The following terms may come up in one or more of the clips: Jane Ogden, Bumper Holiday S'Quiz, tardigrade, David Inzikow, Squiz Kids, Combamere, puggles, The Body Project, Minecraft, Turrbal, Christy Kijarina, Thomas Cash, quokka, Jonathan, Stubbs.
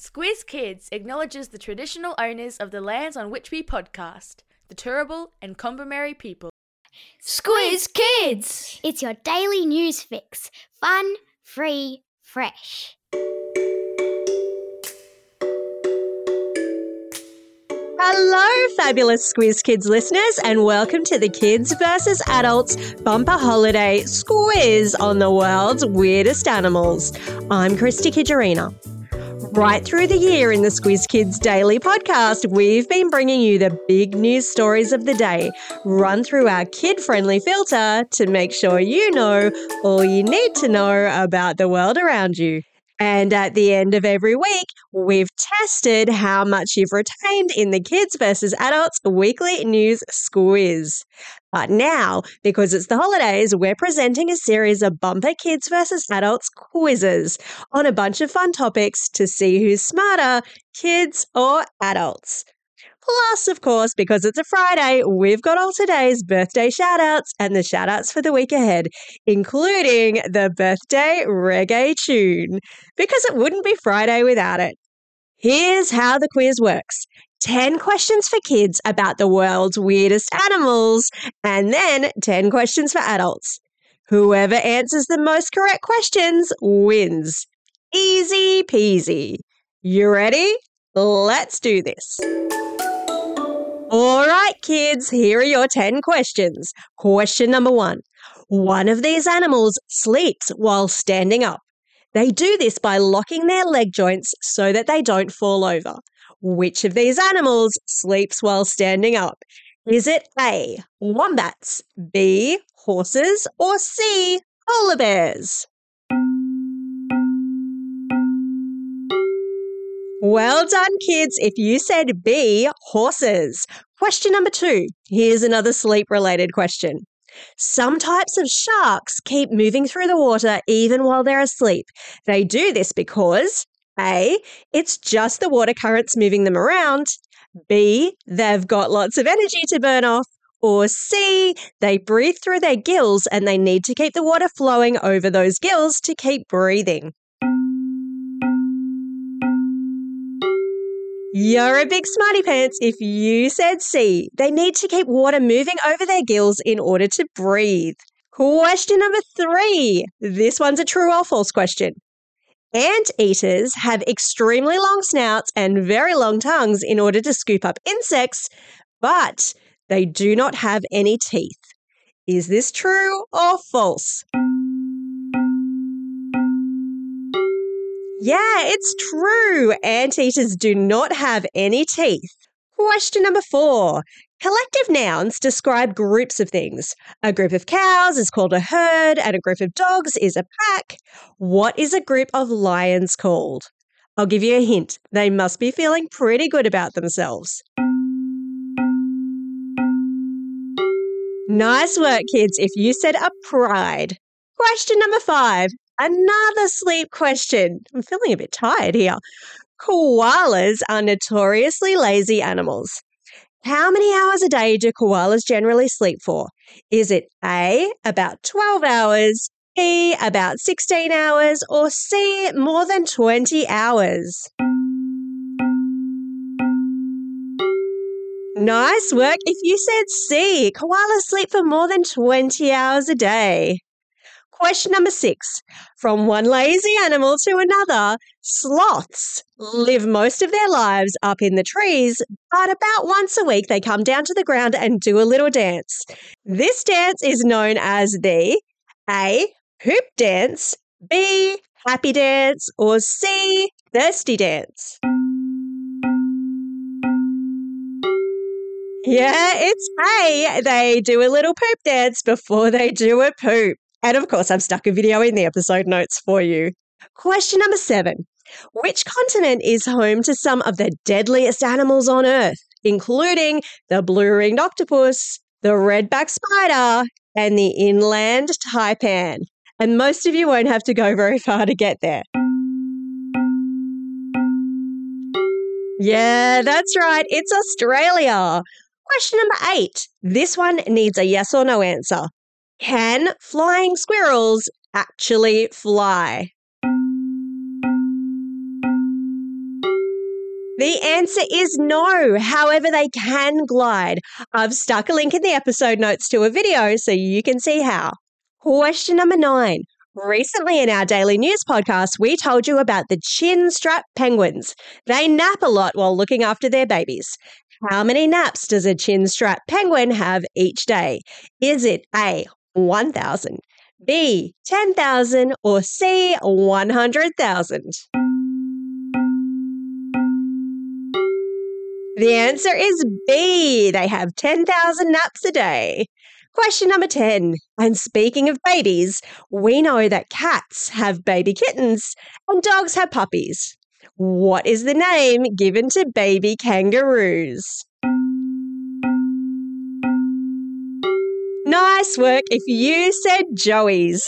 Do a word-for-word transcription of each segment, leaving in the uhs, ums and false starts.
Squiz Kids acknowledges the traditional owners of the lands on which we podcast, the Turrbal and Combamere people. Squiz Kids! It's your daily news fix. Fun, free, fresh. Hello, fabulous Squiz Kids listeners, and welcome to the Kids versus Adults bumper holiday Squiz on the world's weirdest animals. I'm Christy Kijarina. Right through the year in the Squiz Kids Daily podcast, we've been bringing you the big news stories of the day, run through our kid-friendly filter to make sure you know all you need to know about the world around you. And at the end of every week, we've tested how much you've retained in the Kids versus Adults Weekly News Squiz. But now, because it's the holidays, we're presenting a series of bumper Kids versus Adults quizzes on a bunch of fun topics to see who's smarter, kids or adults. Plus, of course, because it's a Friday, we've got all today's birthday shout-outs and the shout-outs for the week ahead, including the birthday reggae tune, because it wouldn't be Friday without it. Here's how the quiz works. ten questions for kids about the world's weirdest animals, and then ten questions for adults. Whoever answers the most correct questions wins. Easy peasy. You ready? Let's do this. All right, kids, here are your ten questions. Question number one. One of these animals sleeps while standing up. They do this by locking their leg joints so that they don't fall over. Which of these animals sleeps while standing up? Is it A, wombats, B, horses, or C, polar bears? Well done, kids, if you said B, horses. Question number two. Here's another sleep-related question. Some types of sharks keep moving through the water even while they're asleep. They do this because A, it's just the water currents moving them around, B, they've got lots of energy to burn off, or C, they breathe through their gills and they need to keep the water flowing over those gills to keep breathing. You're a big smarty pants if you said C. They need to keep water moving over their gills in order to breathe. Question number three. This one's a true or false question. Anteaters have extremely long snouts and very long tongues in order to scoop up insects, but they do not have any teeth. Is this true or false? Yeah, it's true. Anteaters do not have any teeth. Question number four. Collective nouns describe groups of things. A group of cows is called a herd, and a group of dogs is a pack. What is a group of lions called? I'll give you a hint. They must be feeling pretty good about themselves. Nice work, kids, if you said a pride. Question number five. Another sleep question. I'm feeling a bit tired here. Koalas are notoriously lazy animals. How many hours a day do koalas generally sleep for? Is it A, about twelve hours, B, about sixteen hours, or C, more than twenty hours? Nice work if you said C. Koalas sleep for more than twenty hours a day. Question number six. From one lazy animal to another, sloths live most of their lives up in the trees, but about once a week they come down to the ground and do a little dance. This dance is known as the A, poop dance, B, happy dance, or C, thirsty dance. Yeah, it's A. They do a little poop dance before they do a poop. And of course, I've stuck a video in the episode notes for you. Question number seven. Which continent is home to some of the deadliest animals on Earth, including the blue-ringed octopus, the red-backed spider, and the inland taipan? And most of you won't have to go very far to get there. Yeah, that's right. It's Australia. Question number eight. This one needs a yes or no answer. Can flying squirrels actually fly? The answer is no. However, they can glide. I've stuck a link in the episode notes to a video so you can see how. Question number nine. Recently in our daily news podcast, we told you about the chin strap penguins. They nap a lot while looking after their babies. How many naps does a chin strap penguin have each day? Is it A, one thousand, B, ten thousand, or C, one hundred thousand? The answer is B. They have ten thousand naps a day. Question number ten. And speaking of babies, we know that cats have baby kittens and dogs have puppies. What is the name given to baby kangaroos? Nice work if you said Joey's.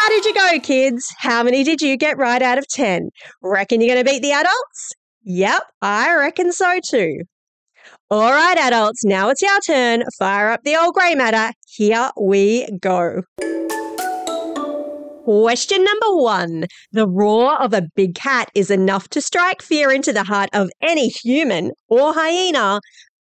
How did you go, kids? How many did you get right out of ten? Reckon you're going to beat the adults? Yep, I reckon so too. All right, adults, now it's your turn. Fire up the old grey matter. Here we go. Question number one. The roar of a big cat is enough to strike fear into the heart of any human or hyena.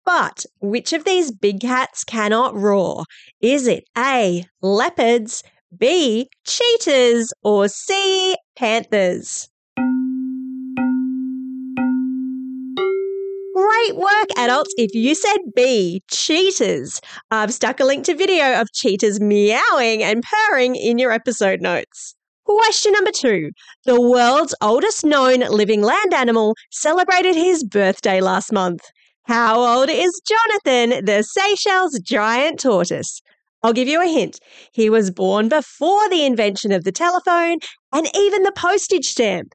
But which of these big cats cannot roar? Is it A, leopards, B, cheetahs, or C, panthers? Great work, adults, if you said B, cheetahs. I've stuck a link to video of cheetahs meowing and purring in your episode notes. Question number two. The world's oldest known living land animal celebrated his birthday last month. How old is Jonathan, the Seychelles giant tortoise? I'll give you a hint. He was born before the invention of the telephone and even the postage stamp.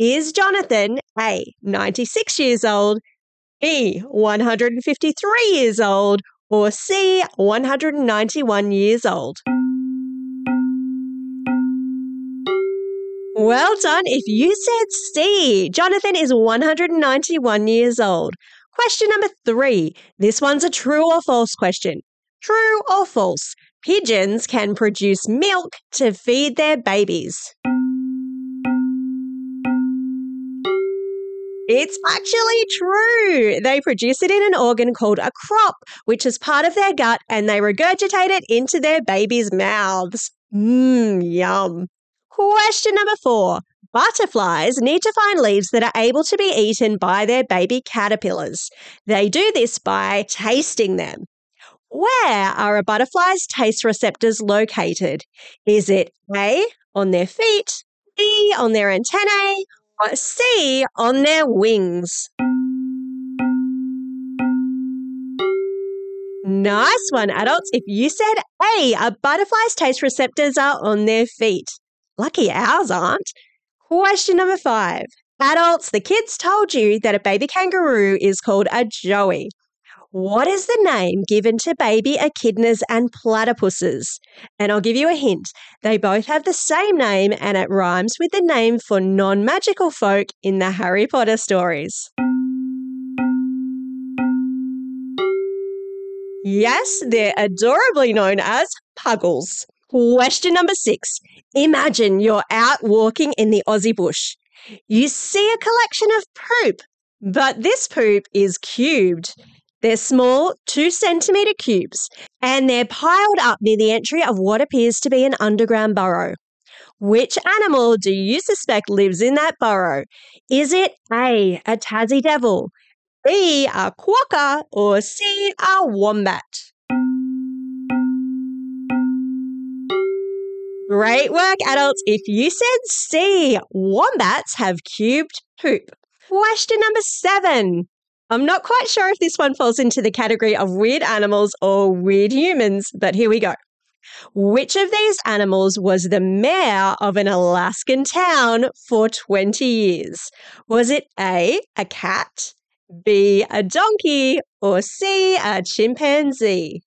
Is Jonathan A, ninety-six years old, B, one hundred fifty-three years old, or C, one hundred ninety-one years old? Well done if you said C. Jonathan is one hundred ninety-one years old. Question number three. This one's a true or false question. True or false? Pigeons can produce milk to feed their babies. It's actually true. They produce it in an organ called a crop, which is part of their gut, and they regurgitate it into their babies' mouths. Mmm, yum. Question number four. Butterflies need to find leaves that are able to be eaten by their baby caterpillars. They do this by tasting them. Where are a butterfly's taste receptors located? Is it A, on their feet, B, on their antennae, or C, on their wings? Nice one, adults, if you said A, a butterfly's taste receptors are on their feet. Lucky ours aren't. Question number five. Adults, the kids told you that a baby kangaroo is called a joey. What is the name given to baby echidnas and platypuses? And I'll give you a hint. They both have the same name and it rhymes with the name for non-magical folk in the Harry Potter stories. Yes, they're adorably known as puggles. Question number six. Imagine you're out walking in the Aussie bush. You see a collection of poop, but this poop is cubed. They're small, two centimetre cubes, and they're piled up near the entry of what appears to be an underground burrow. Which animal do you suspect lives in that burrow? Is it A, a Tassie devil, B, a quokka, or C, a wombat? Great work, adults, if you said C. Wombats have cubed poop. Question number seven. I'm not quite sure if this one falls into the category of weird animals or weird humans, but here we go. Which of these animals was the mayor of an Alaskan town for twenty years? Was it A, a cat, B, a donkey, or C, a chimpanzee?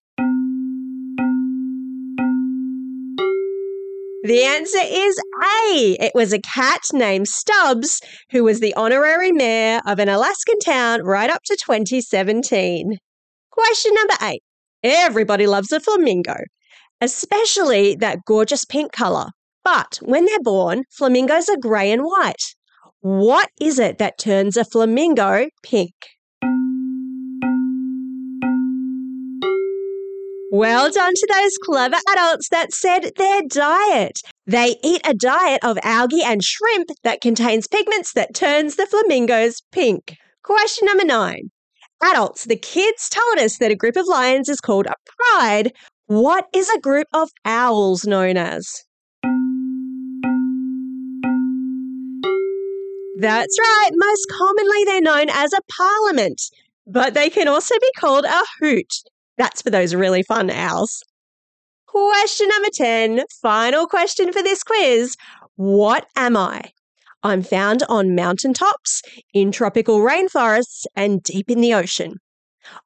The answer is A. It was a cat named Stubbs who was the honorary mayor of an Alaskan town right up to twenty seventeen. Question number eight. Everybody loves a flamingo, especially that gorgeous pink colour. But when they're born, flamingos are grey and white. What is it that turns a flamingo pink? Well done to those clever adults that said their diet. They eat a diet of algae and shrimp that contains pigments that turns the flamingos pink. Question number nine. Adults, the kids told us that a group of lions is called a pride. What is a group of owls known as? That's right. Most commonly, they're known as a parliament, but they can also be called a hoot. That's for those really fun owls. Question number ten, final question for this quiz. What am I? I'm found on mountaintops, in tropical rainforests, and deep in the ocean.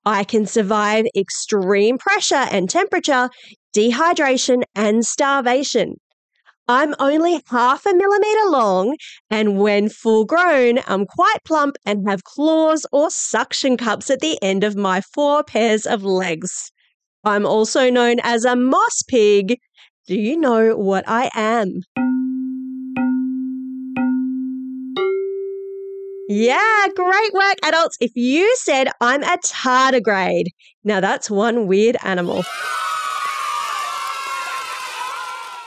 I can survive extreme pressure and temperature, dehydration, and starvation. I'm only half a millimetre long, and when full grown, I'm quite plump and have claws or suction cups at the end of my four pairs of legs. I'm also known as a moss pig. Do you know what I am? Yeah, great work, adults, if you said I'm a tardigrade. Now that's one weird animal.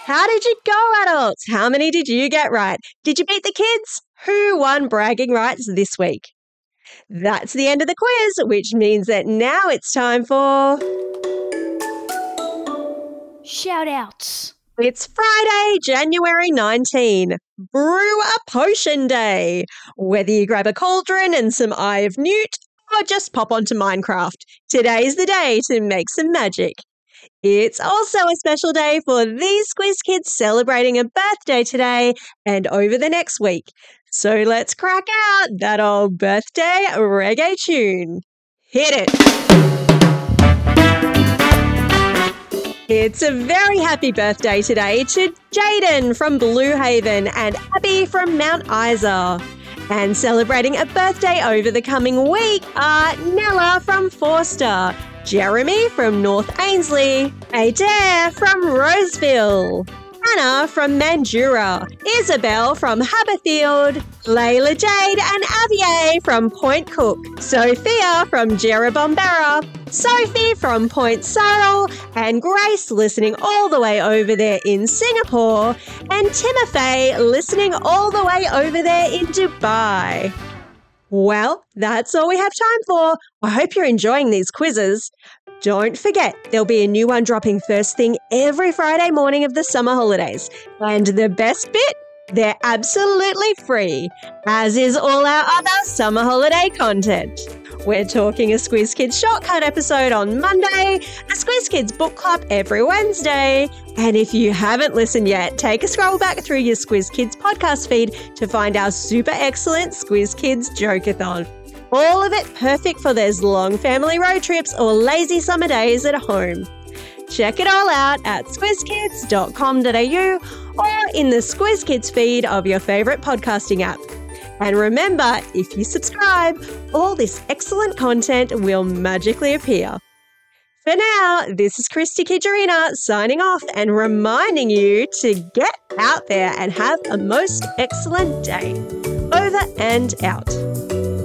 How did you go, adults? How many did you get right? Did you beat the kids? Who won bragging rights this week? That's the end of the quiz, which means that now it's time for... shout-outs. It's Friday, January nineteenth, Brew a Potion Day. Whether you grab a cauldron and some Eye of Newt or just pop onto Minecraft, today's the day to make some magic. It's also a special day for these Squiz Kids celebrating a birthday today and over the next week. So let's crack out that old birthday reggae tune. Hit it! It's a very happy birthday today to Jaden from Blue Haven and Abby from Mount Isa. And celebrating a birthday over the coming week are Nella from Forster, Jeremy from North Ainsley, Adair from Roseville, Anna from Mandurah, Isabel from Haberfield, Layla Jade and Avier from Point Cook, Sophia from Jerobombarra, Sophie from Point Sorrel, and Grace listening all the way over there in Singapore, and Timothy listening all the way over there in Dubai. Well, that's all we have time for. I hope you're enjoying these quizzes. Don't forget, there'll be a new one dropping first thing every Friday morning of the summer holidays. And the best bit, they're absolutely free, as is all our other summer holiday content. We're talking a Squiz Kids shortcut episode on Monday, a Squiz Kids book club every Wednesday, and if you haven't listened yet, take a scroll back through your Squiz Kids podcast feed to find our super excellent Squiz Kids Joke-a-thon. All of it perfect for those long family road trips or lazy summer days at home. Check it all out at squiz kids dot com dot a u or in the Squiz Kids feed of your favourite podcasting app. And remember, if you subscribe, all this excellent content will magically appear. For now, this is Christy Kijarina signing off and reminding you to get out there and have a most excellent day. Over and out.